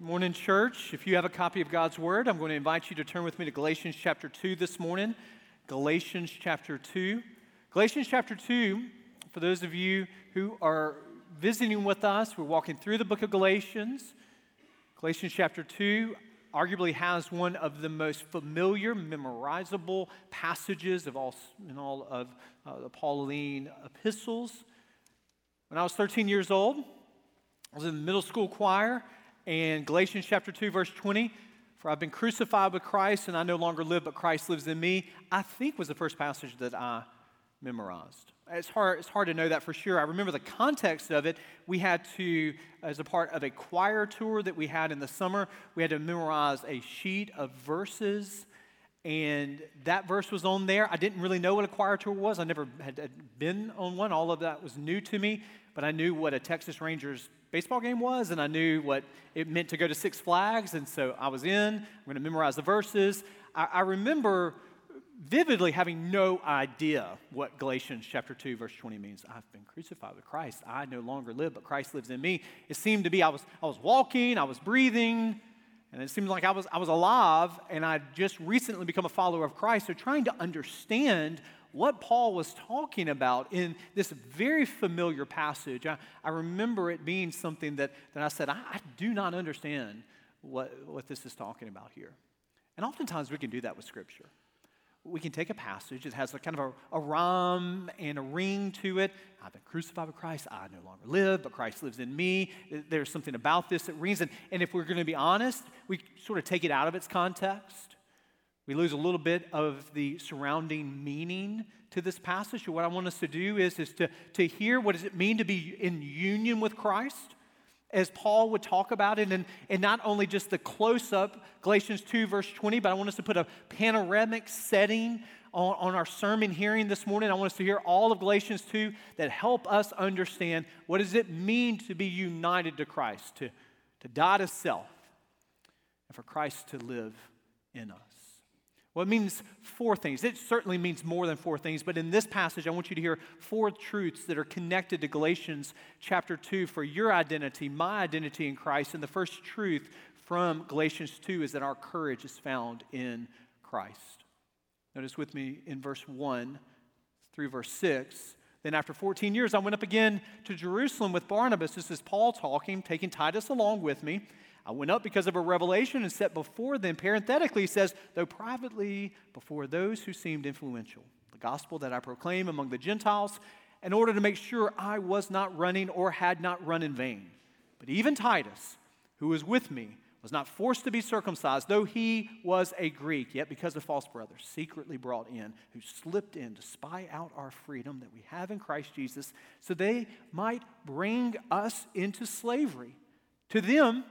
Morning, church. If you have a copy of God's Word, I'm going to invite you to turn with me to Galatians chapter 2 this morning. Galatians chapter 2. Galatians chapter 2, for those of you who are visiting with us, we're walking through the book of Galatians. Galatians chapter 2 arguably has one of the most familiar, memorizable passages in all of the Pauline epistles. When I was 13 years old, I was in the middle school choir. And Galatians chapter 2, verse 20, for I've been crucified with Christ, and I no longer live, but Christ lives in me, I think was the first passage that I memorized. It's hard to know that for sure. I remember the context of it. We had to, as a part of a choir tour that we had in the summer, we had to memorize a sheet of verses, and that verse was on there. I didn't really know what a choir tour was. I never had been on one. All of that was new to me, but I knew what a Texas Rangers baseball game was, and I knew what it meant to go to Six Flags, and so I was in. I'm going to memorize the verses. I remember vividly having no idea what Galatians chapter 2, verse 20 means. I've been crucified with Christ. I no longer live, but Christ lives in me. It seemed to be I was walking, I was breathing, and it seemed like I was alive, and I'd just recently become a follower of Christ, so trying to understand what Paul was talking about in this very familiar passage. I remember it being something that I said, I do not understand what this is talking about here. And oftentimes we can do that with Scripture. We can take a passage, it has a kind of a rhyme and a ring to it. I've been crucified with Christ, I no longer live, but Christ lives in me. There's something about this that rings. And if we're going to be honest, we sort of take it out of its context. We lose a little bit of the surrounding meaning to this passage. So what I want us to do is to hear what does it mean to be in union with Christ, as Paul would talk about it, and not only just the close-up, Galatians 2, verse 20, but I want us to put a panoramic setting on our sermon hearing this morning. I want us to hear all of Galatians 2 that help us understand what does it mean to be united to Christ, to die to self, and for Christ to live in us. Well, it means four things. It certainly means more than four things, but in this passage, I want you to hear four truths that are connected to Galatians chapter 2 for your identity, my identity in Christ. And the first truth from Galatians 2 is that our courage is found in Christ. Notice with me in verse 1 through verse 6. Then after 14 years, I went up again to Jerusalem with Barnabas. This is Paul talking, taking Titus along with me. I went up because of a revelation and set before them, parenthetically he says, though privately before those who seemed influential, the gospel that I proclaim among the Gentiles, in order to make sure I was not running or had not run in vain. But even Titus, who was with me, was not forced to be circumcised, though he was a Greek, yet because of false brothers, secretly brought in, who slipped in to spy out our freedom that we have in Christ Jesus, so they might bring us into slavery. To them,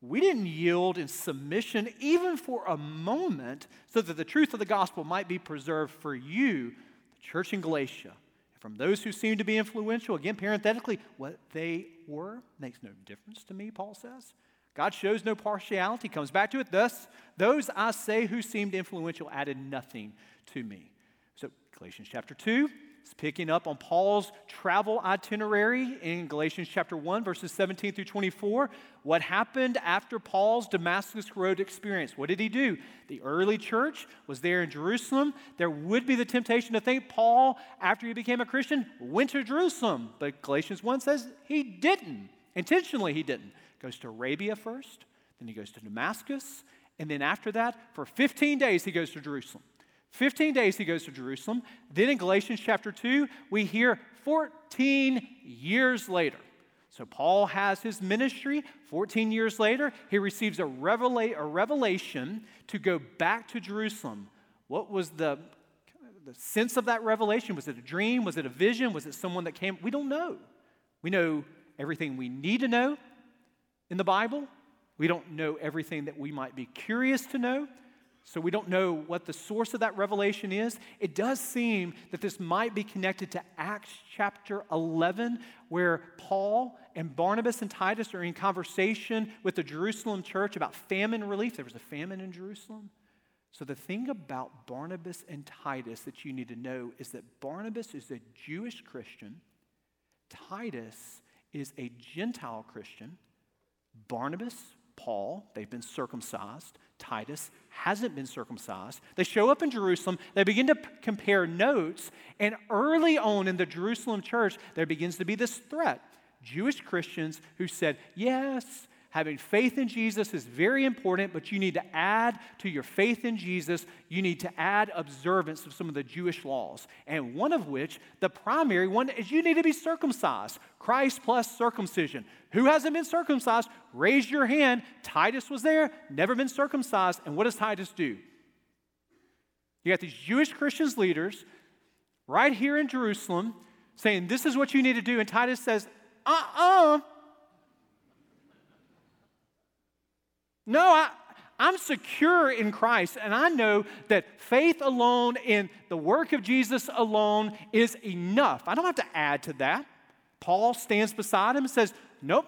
we didn't yield in submission even for a moment so that the truth of the gospel might be preserved for you, the church in Galatia. And from those who seem to be influential, again, parenthetically, what they were makes no difference to me, Paul says. God shows no partiality, comes back to it. Thus, those I say who seemed influential added nothing to me. So Galatians chapter 2 is picking up on Paul's travel itinerary in Galatians chapter 1, verses 17 through 24. What happened after Paul's Damascus Road experience? What did he do? The early church was there in Jerusalem. There would be the temptation to think Paul, after he became a Christian, went to Jerusalem. But Galatians 1 says he didn't. Intentionally, he didn't. Goes to Arabia first, then he goes to Damascus, and then after that, for 15 days, he goes to Jerusalem. 15 days he goes to Jerusalem. Then in Galatians chapter 2, we hear 14 years later. So Paul has his ministry. 14 years later, he receives a revelation to go back to Jerusalem. What was the sense of that revelation? Was it a dream? Was it a vision? Was it someone that came? We don't know. We know everything we need to know in the Bible. We don't know everything that we might be curious to know. So we don't know what the source of that revelation is. It does seem that this might be connected to Acts chapter 11, where Paul and Barnabas and Titus are in conversation with the Jerusalem church about famine relief. There was a famine in Jerusalem. So the thing about Barnabas and Titus that you need to know is that Barnabas is a Jewish Christian. Titus is a Gentile Christian. Barnabas Paul, they've been circumcised. Titus hasn't been circumcised. They show up in Jerusalem. They begin to compare notes. And early on in the Jerusalem church, there begins to be this threat. Jewish Christians who said, yes, having faith in Jesus is very important, but you need to add to your faith in Jesus, you need to add observance of some of the Jewish laws. And one of which, the primary one, is you need to be circumcised. Christ plus circumcision. Who hasn't been circumcised? Raise your hand. Titus was there, never been circumcised. And what does Titus do? You got these Jewish Christians leaders right here in Jerusalem saying, this is what you need to do. And Titus says, No, I'm secure in Christ, and I know that faith alone in the work of Jesus alone is enough. I don't have to add to that. Paul stands beside him and says, nope,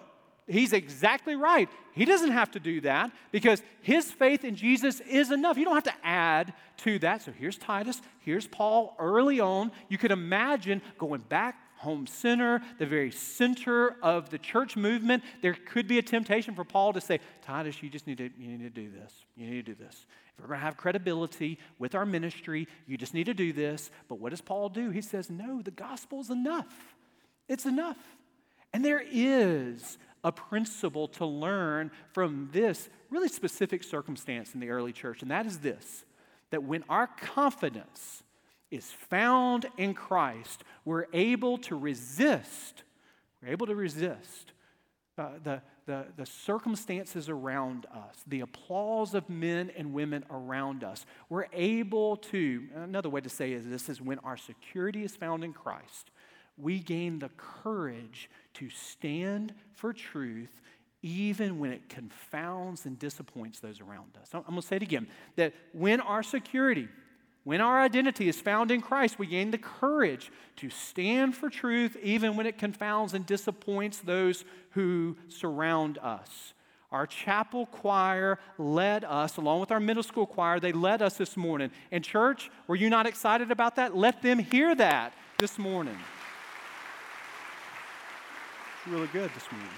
he's exactly right. He doesn't have to do that because his faith in Jesus is enough. You don't have to add to that. So here's Titus, here's Paul early on. You could imagine going back home center, the very center of the church movement, there could be a temptation for Paul to say, Titus, you need to do this. If we're going to have credibility with our ministry, you just need to do this. But what does Paul do? He says, no, the gospel's enough. It's enough. And there is a principle to learn from this really specific circumstance in the early church, and that is this, that when our confidence is found in Christ, we're able to resist the circumstances around us, the applause of men and women around us. We're able to, another way to say is this is when our security is found in Christ, we gain the courage to stand for truth even when it confounds and disappoints those around us. I'm going to say it again, that when our security, when our identity is found in Christ, we gain the courage to stand for truth even when it confounds and disappoints those who surround us. Our chapel choir led us, along with our middle school choir, they led us this morning. And church, were you not excited about that? Let them hear that this morning. It's really good this morning.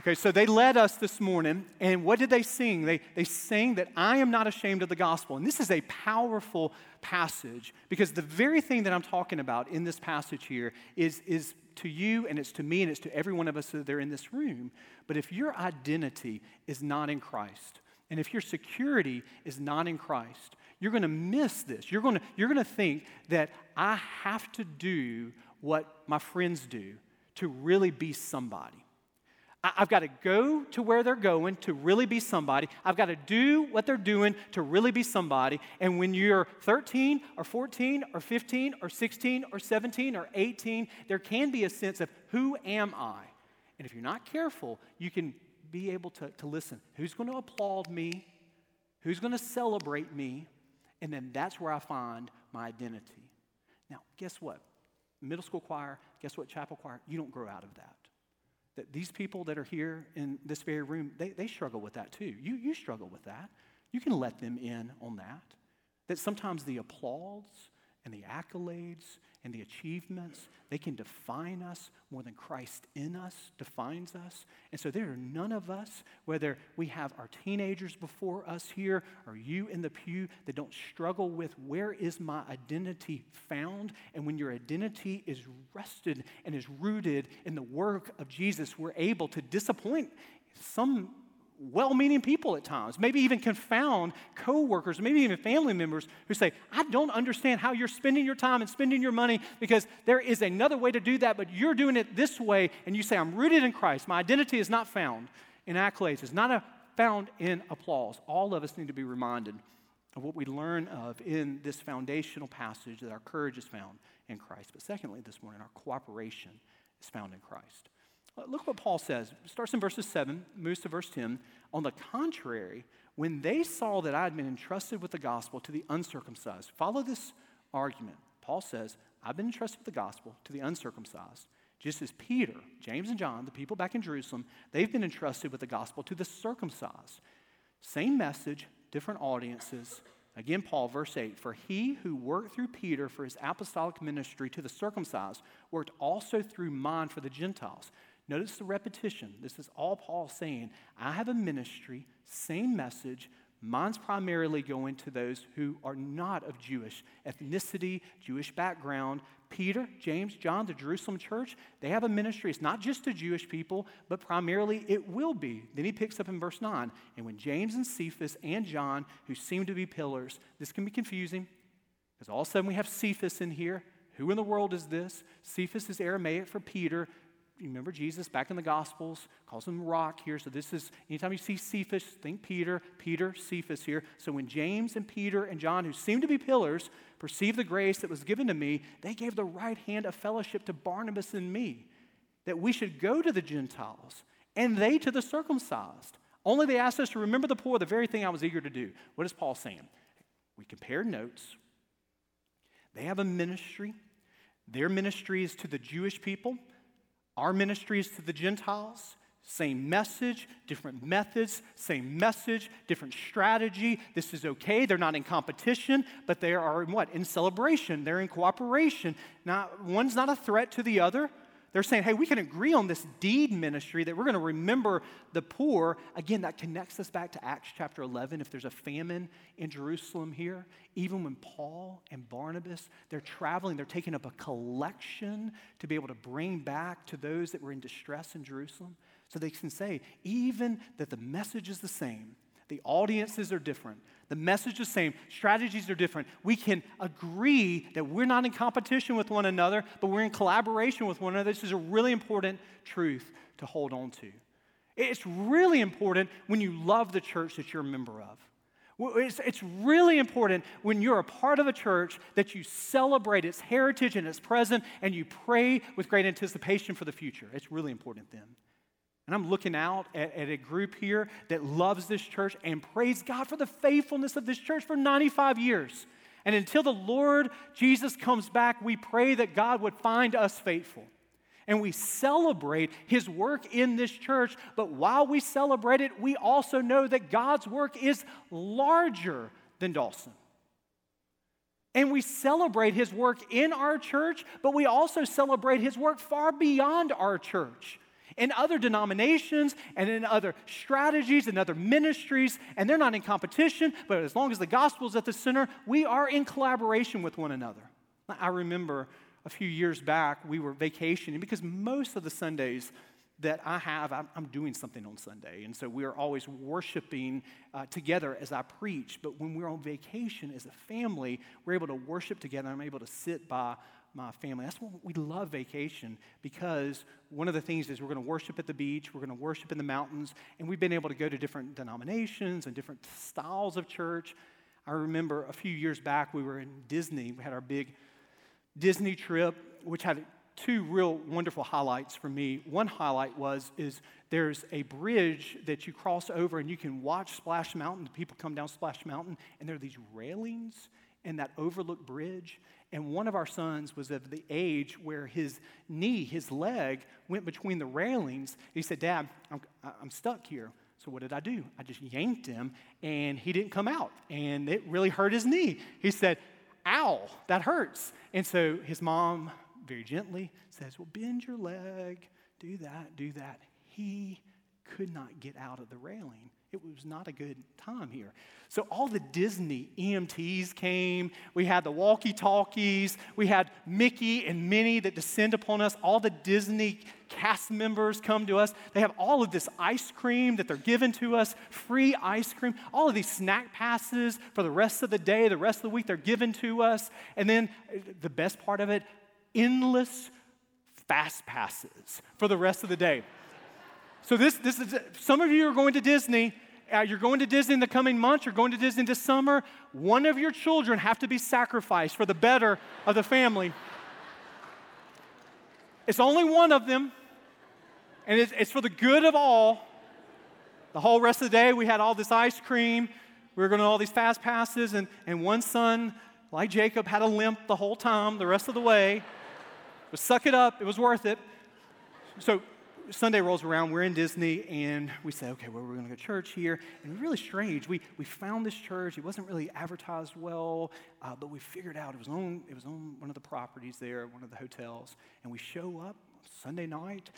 Okay, so they led us this morning, and what did they sing? They sang that I am not ashamed of the gospel. And this is a powerful passage because the very thing that I'm talking about in this passage here is to you, and it's to me, and it's to every one of us that are in this room. But if your identity is not in Christ, and if your security is not in Christ, you're going to miss this. You're going to think that I have to do what my friends do to really be somebody. I've got to go to where they're going to really be somebody. I've got to do what they're doing to really be somebody. And when you're 13 or 14 or 15 or 16 or 17 or 18, there can be a sense of who am I? And if you're not careful, you can be able to listen. Who's going to applaud me? Who's going to celebrate me? And then that's where I find my identity. Now, guess what? Middle school choir, guess what? Chapel choir, you don't grow out of that. That these people that are here in this very room, they struggle with that too. You struggle with that. You can let them in on that. That sometimes the applause and the accolades and the achievements, they can define us more than Christ in us defines us. And so there are none of us, whether we have our teenagers before us here or you in the pew, that don't struggle with where is my identity found. And when your identity is rested and is rooted in the work of Jesus, we're able to disappoint some well-meaning people at times, maybe even confound coworkers, maybe even family members who say, I don't understand how you're spending your time and spending your money because there is another way to do that, but you're doing it this way, and you say, I'm rooted in Christ. My identity is not found in accolades. It's not found in applause. All of us need to be reminded of what we learn of in this foundational passage that our courage is found in Christ. But secondly, this morning, our cooperation is found in Christ. Look what Paul says. It starts in verses 7, moves to verse 10. On the contrary, when they saw that I had been entrusted with the gospel to the uncircumcised, follow this argument. Paul says, I've been entrusted with the gospel to the uncircumcised, just as Peter, James, and John, the people back in Jerusalem, they've been entrusted with the gospel to the circumcised. Same message, different audiences. Again, Paul, verse 8, for he who worked through Peter for his apostolic ministry to the circumcised worked also through mine for the Gentiles. Notice the repetition. This is all Paul saying. I have a ministry, same message. Mine's primarily going to those who are not of Jewish ethnicity, Jewish background. Peter, James, John, the Jerusalem church, they have a ministry. It's not just to Jewish people, but primarily it will be. Then he picks up in verse 9. And when James and Cephas and John, who seem to be pillars, this can be confusing because all of a sudden we have Cephas in here. Who in the world is this? Cephas is Aramaic for Peter. You remember Jesus back in the Gospels, calls him rock here. So this is, anytime you see Cephas, think Peter, Peter, Cephas here. So when James and Peter and John, who seem to be pillars, perceived the grace that was given to me, they gave the right hand of fellowship to Barnabas and me, that we should go to the Gentiles and they to the circumcised. Only they asked us to remember the poor, the very thing I was eager to do. What is Paul saying? We compared notes. They have a ministry. Their ministry is to the Jewish people. Our ministry is to the Gentiles. Same message, different methods, same message, different strategy. This is okay. They're not in competition, but they are in what? In celebration. They're in cooperation. Not, one's not a threat to the other. They're saying, hey, we can agree on this deed ministry that we're going to remember the poor. Again, that connects us back to Acts chapter 11. If there's a famine in Jerusalem here, even when Paul and Barnabas, they're traveling, they're taking up a collection to be able to bring back to those that were in distress in Jerusalem. So they can say, even that the message is the same, the audiences are different, the message is the same, strategies are different. We can agree that we're not in competition with one another, but we're in collaboration with one another. This is a really important truth to hold on to. It's really important when you love the church that you're a member of. It's really important when you're a part of a church that you celebrate its heritage and its present, and you pray with great anticipation for the future. It's really important then. And I'm looking out at a group here that loves this church and praise God for the faithfulness of this church for 95 years. And until the Lord Jesus comes back, we pray that God would find us faithful. And we celebrate his work in this church, but while we celebrate it, we also know that God's work is larger than Dawson. And we celebrate his work in our church, but we also celebrate his work far beyond our church. In other denominations and in other strategies and other ministries, and they're not in competition, but as long as the gospel is at the center, we are in collaboration with one another. I remember a few years back, we were vacationing because most of the Sundays that I have, I'm doing something on Sunday, and so we are always worshiping together as I preach, but when we're on vacation as a family, we're able to worship together. I'm able to sit by my family. That's why we love vacation, because one of the things is we're going to worship at the beach, we're going to worship in the mountains, and we've been able to go to different denominations and different styles of church. I remember a few years back we were in Disney. We had our big Disney trip, which had two real wonderful highlights for me. One highlight is there's a bridge that you cross over and you can watch Splash Mountain. The people come down Splash Mountain, and there are these railings and that overlook bridge. And one of our sons was of the age where his knee, his leg, went between the railings. He said, Dad, I'm stuck here. So what did I do? I just yanked him, and he didn't come out. And it really hurt his knee. He said, ow, that hurts. And so his mom very gently says, well, bend your leg, do that, do that. He could not get out of the railing. It was not a good time here. So all the Disney EMTs came. We had the walkie-talkies. We had Mickey and Minnie that descend upon us. All the Disney cast members come to us. They have all of this ice cream that they're given to us, free ice cream. All of these snack passes for the rest of the day, the rest of the week, they're given to us. And then the best part of it, endless fast passes for the rest of the day. So this is, some of you are going to Disney. You're going to Disney in the coming months. You're going to Disney this summer. One of your children have to be sacrificed for the better of the family. It's only one of them, and it's for the good of all. The whole rest of the day, we had all this ice cream. We were going to all these fast passes, and one son, like Jacob, had a limp the whole time, the rest of the way. But suck it up. It was worth it. So Sunday rolls around, we're in Disney, and we say, okay, well, we're going to go to church here. And it was really strange. We found this church. It wasn't really advertised well, but we figured out it was on one of the properties there, one of the hotels. And we show up Sunday night,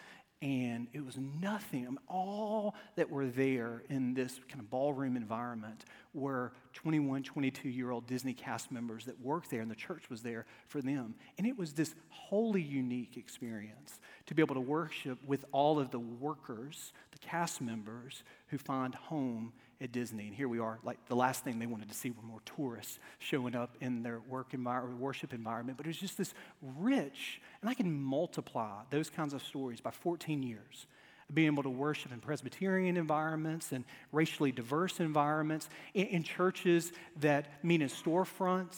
And it was nothing. I mean, all that were there in this kind of ballroom environment were 21, 22-year-old Disney cast members that worked there, and the church was there for them. And it was this wholly unique experience to be able to worship with all of the workers, the cast members, who find home at Disney. And here we are, like the last thing they wanted to see were more tourists showing up in their worship environment. But it was just this rich, and I can multiply those kinds of stories by 14 years. Being able to worship in Presbyterian environments and racially diverse environments, in churches that meet in storefronts,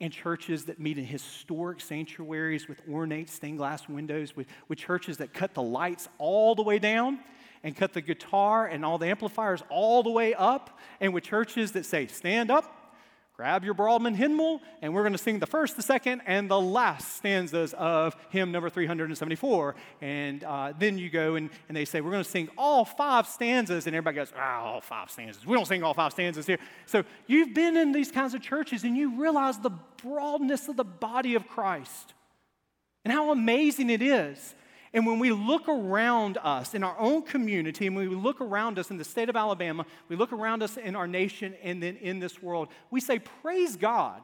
in churches that meet in historic sanctuaries with ornate stained glass windows, with churches that cut the lights all the way down and cut the guitar and all the amplifiers all the way up, and with churches that say, stand up, grab your Broadman hymnal, and we're going to sing the first, the second, and the last stanzas of hymn number 374. And then you go and they say, we're going to sing all five stanzas. And everybody goes, all five stanzas. We don't sing all five stanzas here. So you've been in these kinds of churches, and you realize the broadness of the body of Christ and how amazing it is. And when we look around us in our own community, and when we look around us in the state of Alabama, we look around us in our nation and then in this world, we say, praise God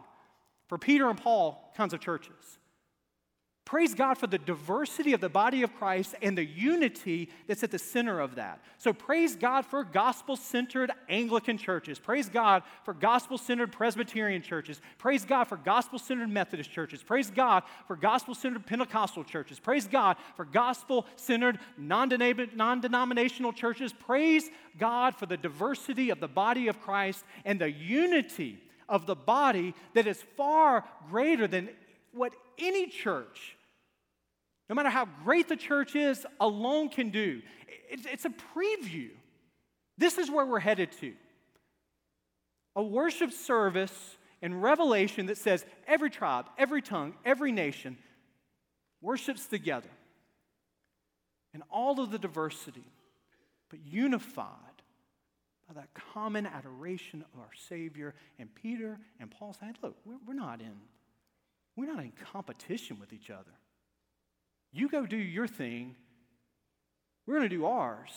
for Peter and Paul kinds of churches. Praise God for the diversity of the body of Christ and the unity that's at the center of that. So praise God for gospel-centered Anglican churches. Praise God for gospel-centered Presbyterian churches. Praise God for gospel-centered Methodist churches. Praise God for gospel-centered Pentecostal churches. Praise God for gospel-centered non-denominational churches. Praise God for the diversity of the body of Christ and the unity of the body that is far greater than what any church, no matter how great the church is, alone can do. It's a preview. This is where we're headed to. A worship service in Revelation that says every tribe, every tongue, every nation worships together. And all of the diversity, but unified by that common adoration of our Savior. And Peter and Paul said, look, we're not in competition with each other. You go do your thing. We're going to do ours.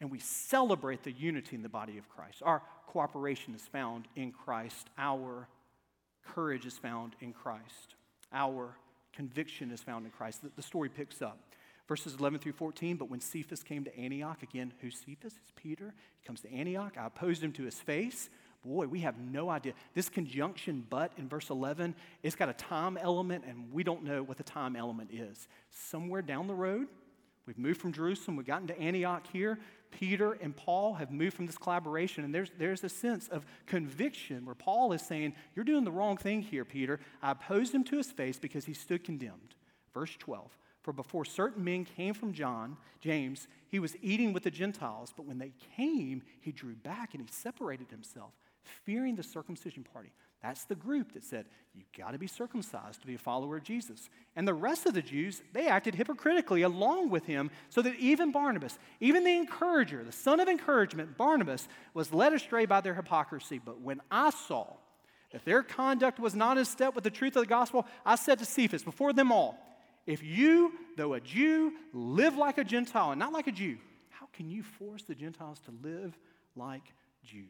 And we celebrate the unity in the body of Christ. Our cooperation is found in Christ. Our courage is found in Christ. Our conviction is found in Christ. The story picks up. Verses 11 through 14, but when Cephas came to Antioch, again, who's Cephas? It's Peter. He comes to Antioch. I opposed him to his face. Boy, we have no idea. This conjunction, but, in verse 11, it's got a time element, and we don't know what the time element is. Somewhere down the road, we've moved from Jerusalem, we've gotten to Antioch here. Peter and Paul have moved from this collaboration, and there's a sense of conviction where Paul is saying, you're doing the wrong thing here, Peter. I opposed him to his face because he stood condemned. Verse 12, for before certain men came from James, he was eating with the Gentiles, but when they came, he drew back and he separated himself, fearing the circumcision party. That's the group that said, you got to be circumcised to be a follower of Jesus. And the rest of the Jews, they acted hypocritically along with him, so that even Barnabas, even the encourager, the son of encouragement, Barnabas, was led astray by their hypocrisy. But when I saw that their conduct was not in step with the truth of the gospel, I said to Cephas before them all, if you, though a Jew, live like a Gentile and not like a Jew, how can you force the Gentiles to live like Jews?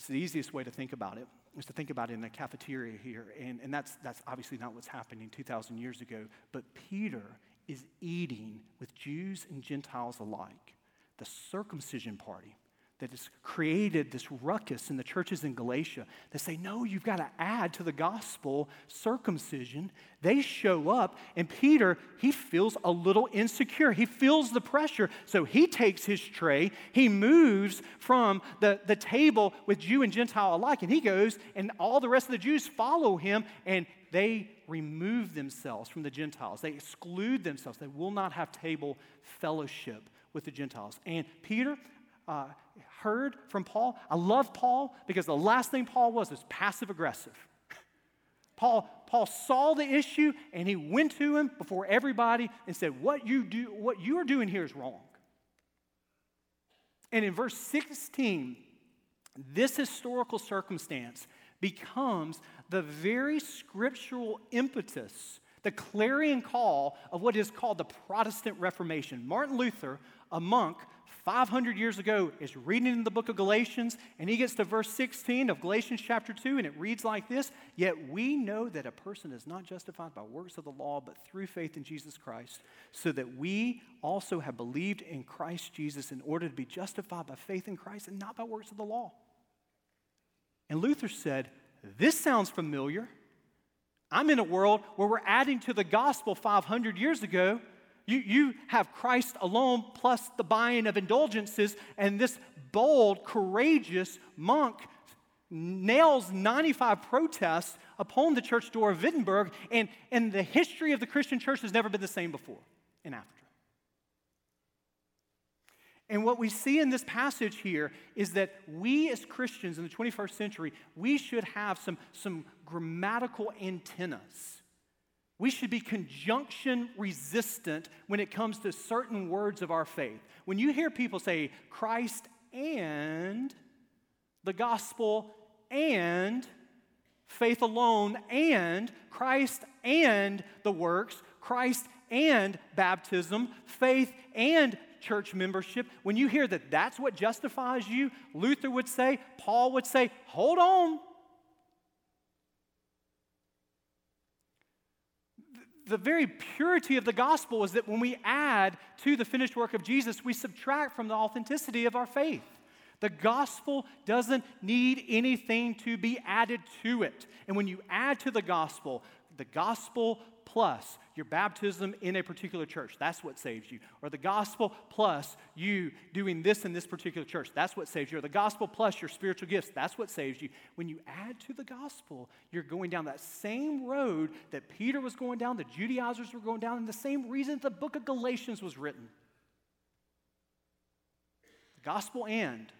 So the easiest way to think about it is to think about it in a cafeteria here. And that's obviously not what's happening 2,000 years ago. But Peter is eating with Jews and Gentiles alike. The circumcision party that has created this ruckus in the churches in Galatia that say, no, you've got to add to the gospel circumcision. They show up, and Peter, he feels a little insecure. He feels the pressure, so he takes his tray. He moves from the table with Jew and Gentile alike, and he goes, and all the rest of the Jews follow him, and they remove themselves from the Gentiles. They exclude themselves. They will not have table fellowship with the Gentiles. And Peter heard from Paul. I love Paul because the last thing Paul was passive-aggressive. Paul saw the issue and he went to him before everybody and said, what you are doing here is wrong. And in verse 16, this historical circumstance becomes the very scriptural impetus the clarion call of what is called the Protestant Reformation. Martin Luther, a monk 500 years ago, is reading in the book of Galatians, and he gets to verse 16 of Galatians chapter 2, and it reads like this: "Yet we know that a person is not justified by works of the law, but through faith in Jesus Christ, so that we also have believed in Christ Jesus in order to be justified by faith in Christ and not by works of the law." And Luther said, "This sounds familiar. I'm in a world where we're adding to the gospel 500 years ago. You have Christ alone plus the buying of indulgences," and this bold, courageous monk nails 95 protests upon the church door of Wittenberg, and the history of the Christian church has never been the same before and after. And what we see in this passage here is that we as Christians in the 21st century, we should have some grammatical antennas. We should be conjunction resistant when it comes to certain words of our faith. When you hear people say Christ and the gospel and faith alone and Christ and the works, Christ and baptism, faith and church membership, when you hear that that's what justifies you, Luther would say, Paul would say, hold on. The very purity of the gospel is that when we add to the finished work of Jesus, we subtract from the authenticity of our faith. The gospel doesn't need anything to be added to it. And when you add to the gospel plus your baptism in a particular church, that's what saves you. Or the gospel plus you doing this in this particular church, that's what saves you. Or the gospel plus your spiritual gifts, that's what saves you. When you add to the gospel, you're going down that same road that Peter was going down, the Judaizers were going down, and the same reason the book of Galatians was written. The gospel and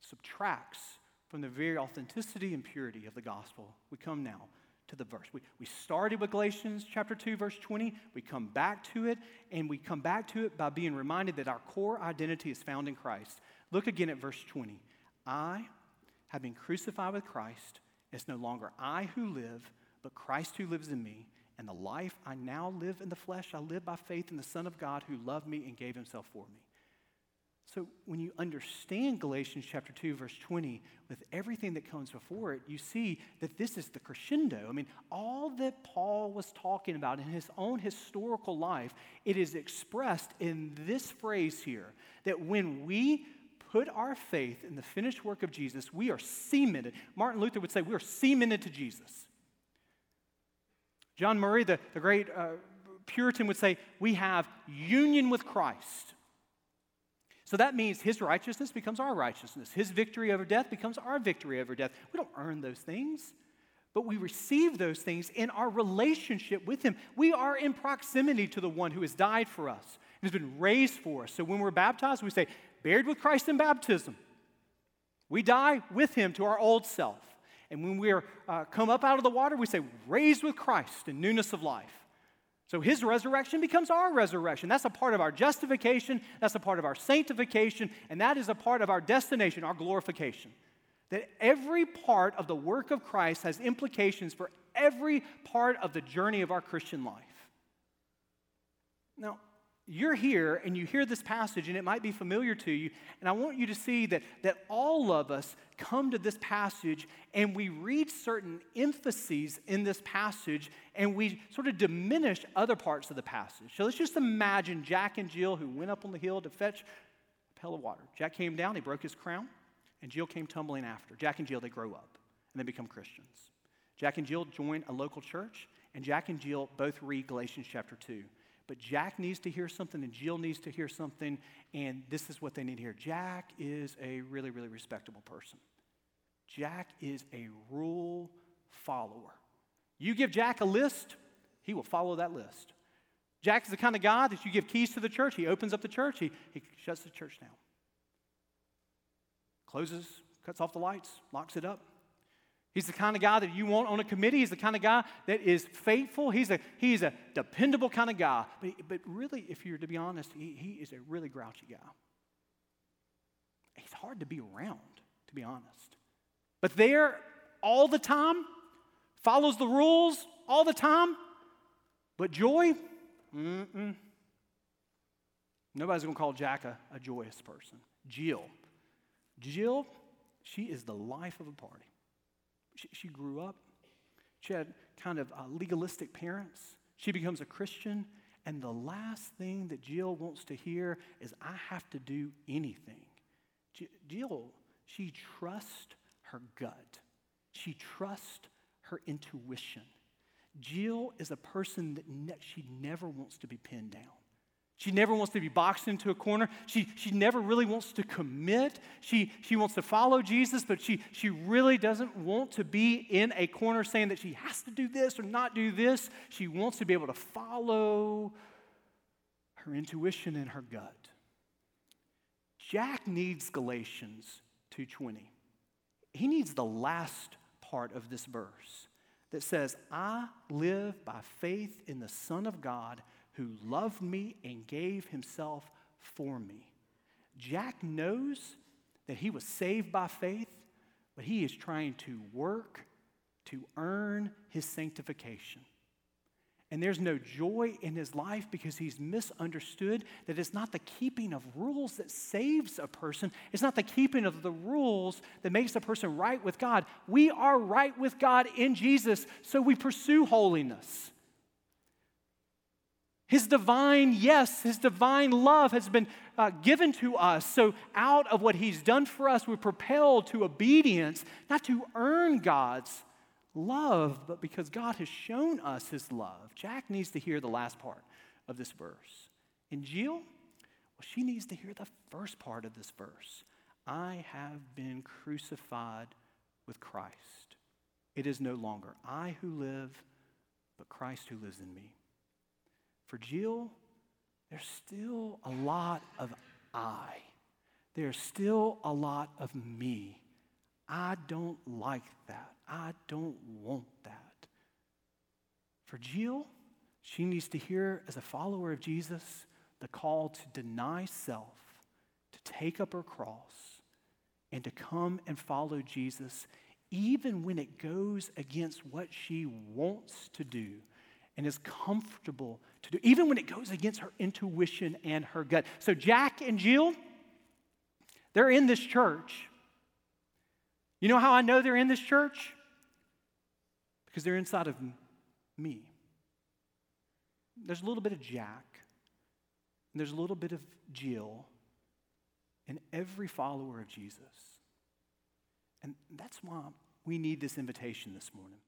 subtracts from the very authenticity and purity of the gospel. We come now to the verse. We started with Galatians chapter 2, verse 20. We come back to it, and we come back to it by being reminded that our core identity is found in Christ. Look again at verse 20. "I have been crucified with Christ. It's no longer I who live, but Christ who lives in me. And the life I now live in the flesh, I live by faith in the Son of God who loved me and gave himself for me." So when you understand Galatians chapter 2, verse 20, with everything that comes before it, you see that this is the crescendo. I mean, all that Paul was talking about in his own historical life, it is expressed in this phrase here, that when we put our faith in the finished work of Jesus, we are cemented. Martin Luther would say we are cemented to Jesus. John Murray, the great Puritan, would say we have union with Christ. So that means his righteousness becomes our righteousness. His victory over death becomes our victory over death. We don't earn those things, but we receive those things in our relationship with him. We are in proximity to the one who has died for us and has been raised for us. So when we're baptized, we say, buried with Christ in baptism. We die with him to our old self. And when we are come up out of the water, we say, raised with Christ in newness of life. So his resurrection becomes our resurrection. That's a part of our justification. That's a part of our sanctification. And that is a part of our destination, our glorification. That every part of the work of Christ has implications for every part of the journey of our Christian life. Now, you're here and you hear this passage and it might be familiar to you. And I want you to see that all of us come to this passage and we read certain emphases in this passage and we sort of diminish other parts of the passage. So let's just imagine Jack and Jill who went up on the hill to fetch a pail of water. Jack came down, he broke his crown, and Jill came tumbling after. Jack and Jill, they grow up and they become Christians. Jack and Jill join a local church, and Jack and Jill both read Galatians chapter 2. But Jack needs to hear something and Jill needs to hear something, and this is what they need to hear. Jack is a really, really respectable person. Jack is a rule follower. You give Jack a list, he will follow that list. Jack is the kind of guy that you give keys to the church, he opens up the church, he shuts the church down. Closes, cuts off the lights, locks it up. He's the kind of guy that you want on a committee. He's the kind of guy that is faithful. He's a dependable kind of guy. But really, if you're to be honest, he is a really grouchy guy. He's hard to be around, to be honest. But there all the time, follows the rules all the time, but joy, Nobody's going to call Jack a joyous person. Jill, she is the life of a party. She grew up. She had kind of legalistic parents. She becomes a Christian, and the last thing that Jill wants to hear is, I have to do anything. Jill, she trusts her gut. She trusts her intuition. Jill is a person that she never wants to be pinned down. She never wants to be boxed into a corner. She never really wants to commit. She wants to follow Jesus, but she really doesn't want to be in a corner saying that she has to do this or not do this. She wants to be able to follow her intuition and her gut. Jack needs Galatians 2:20. He needs the last part of this verse that says, I live by faith in the Son of God who loved me and gave himself for me. Jack knows that he was saved by faith, but he is trying to work to earn his sanctification. And there's no joy in his life because he's misunderstood that it's not the keeping of rules that saves a person. It's not the keeping of the rules that makes a person right with God. We are right with God in Jesus, so we pursue holiness. His divine yes, his divine love has been given to us. So out of what he's done for us, we're propelled to obedience, not to earn God's love, but because God has shown us his love. Jack needs to hear the last part of this verse. And Jill, well, she needs to hear the first part of this verse. I have been crucified with Christ. It is no longer I who live, but Christ who lives in me. For Jill, there's still a lot of I. There's still a lot of me. I don't like that. I don't want that. For Jill, she needs to hear, as a follower of Jesus, the call to deny self, to take up her cross, and to come and follow Jesus, even when it goes against what she wants to do and is comfortable to do, even when it goes against her intuition and her gut. So Jack and Jill, they're in this church. You know how I know they're in this church? Because they're inside of me. There's a little bit of Jack, and there's a little bit of Jill in every follower of Jesus. And that's why we need this invitation this morning.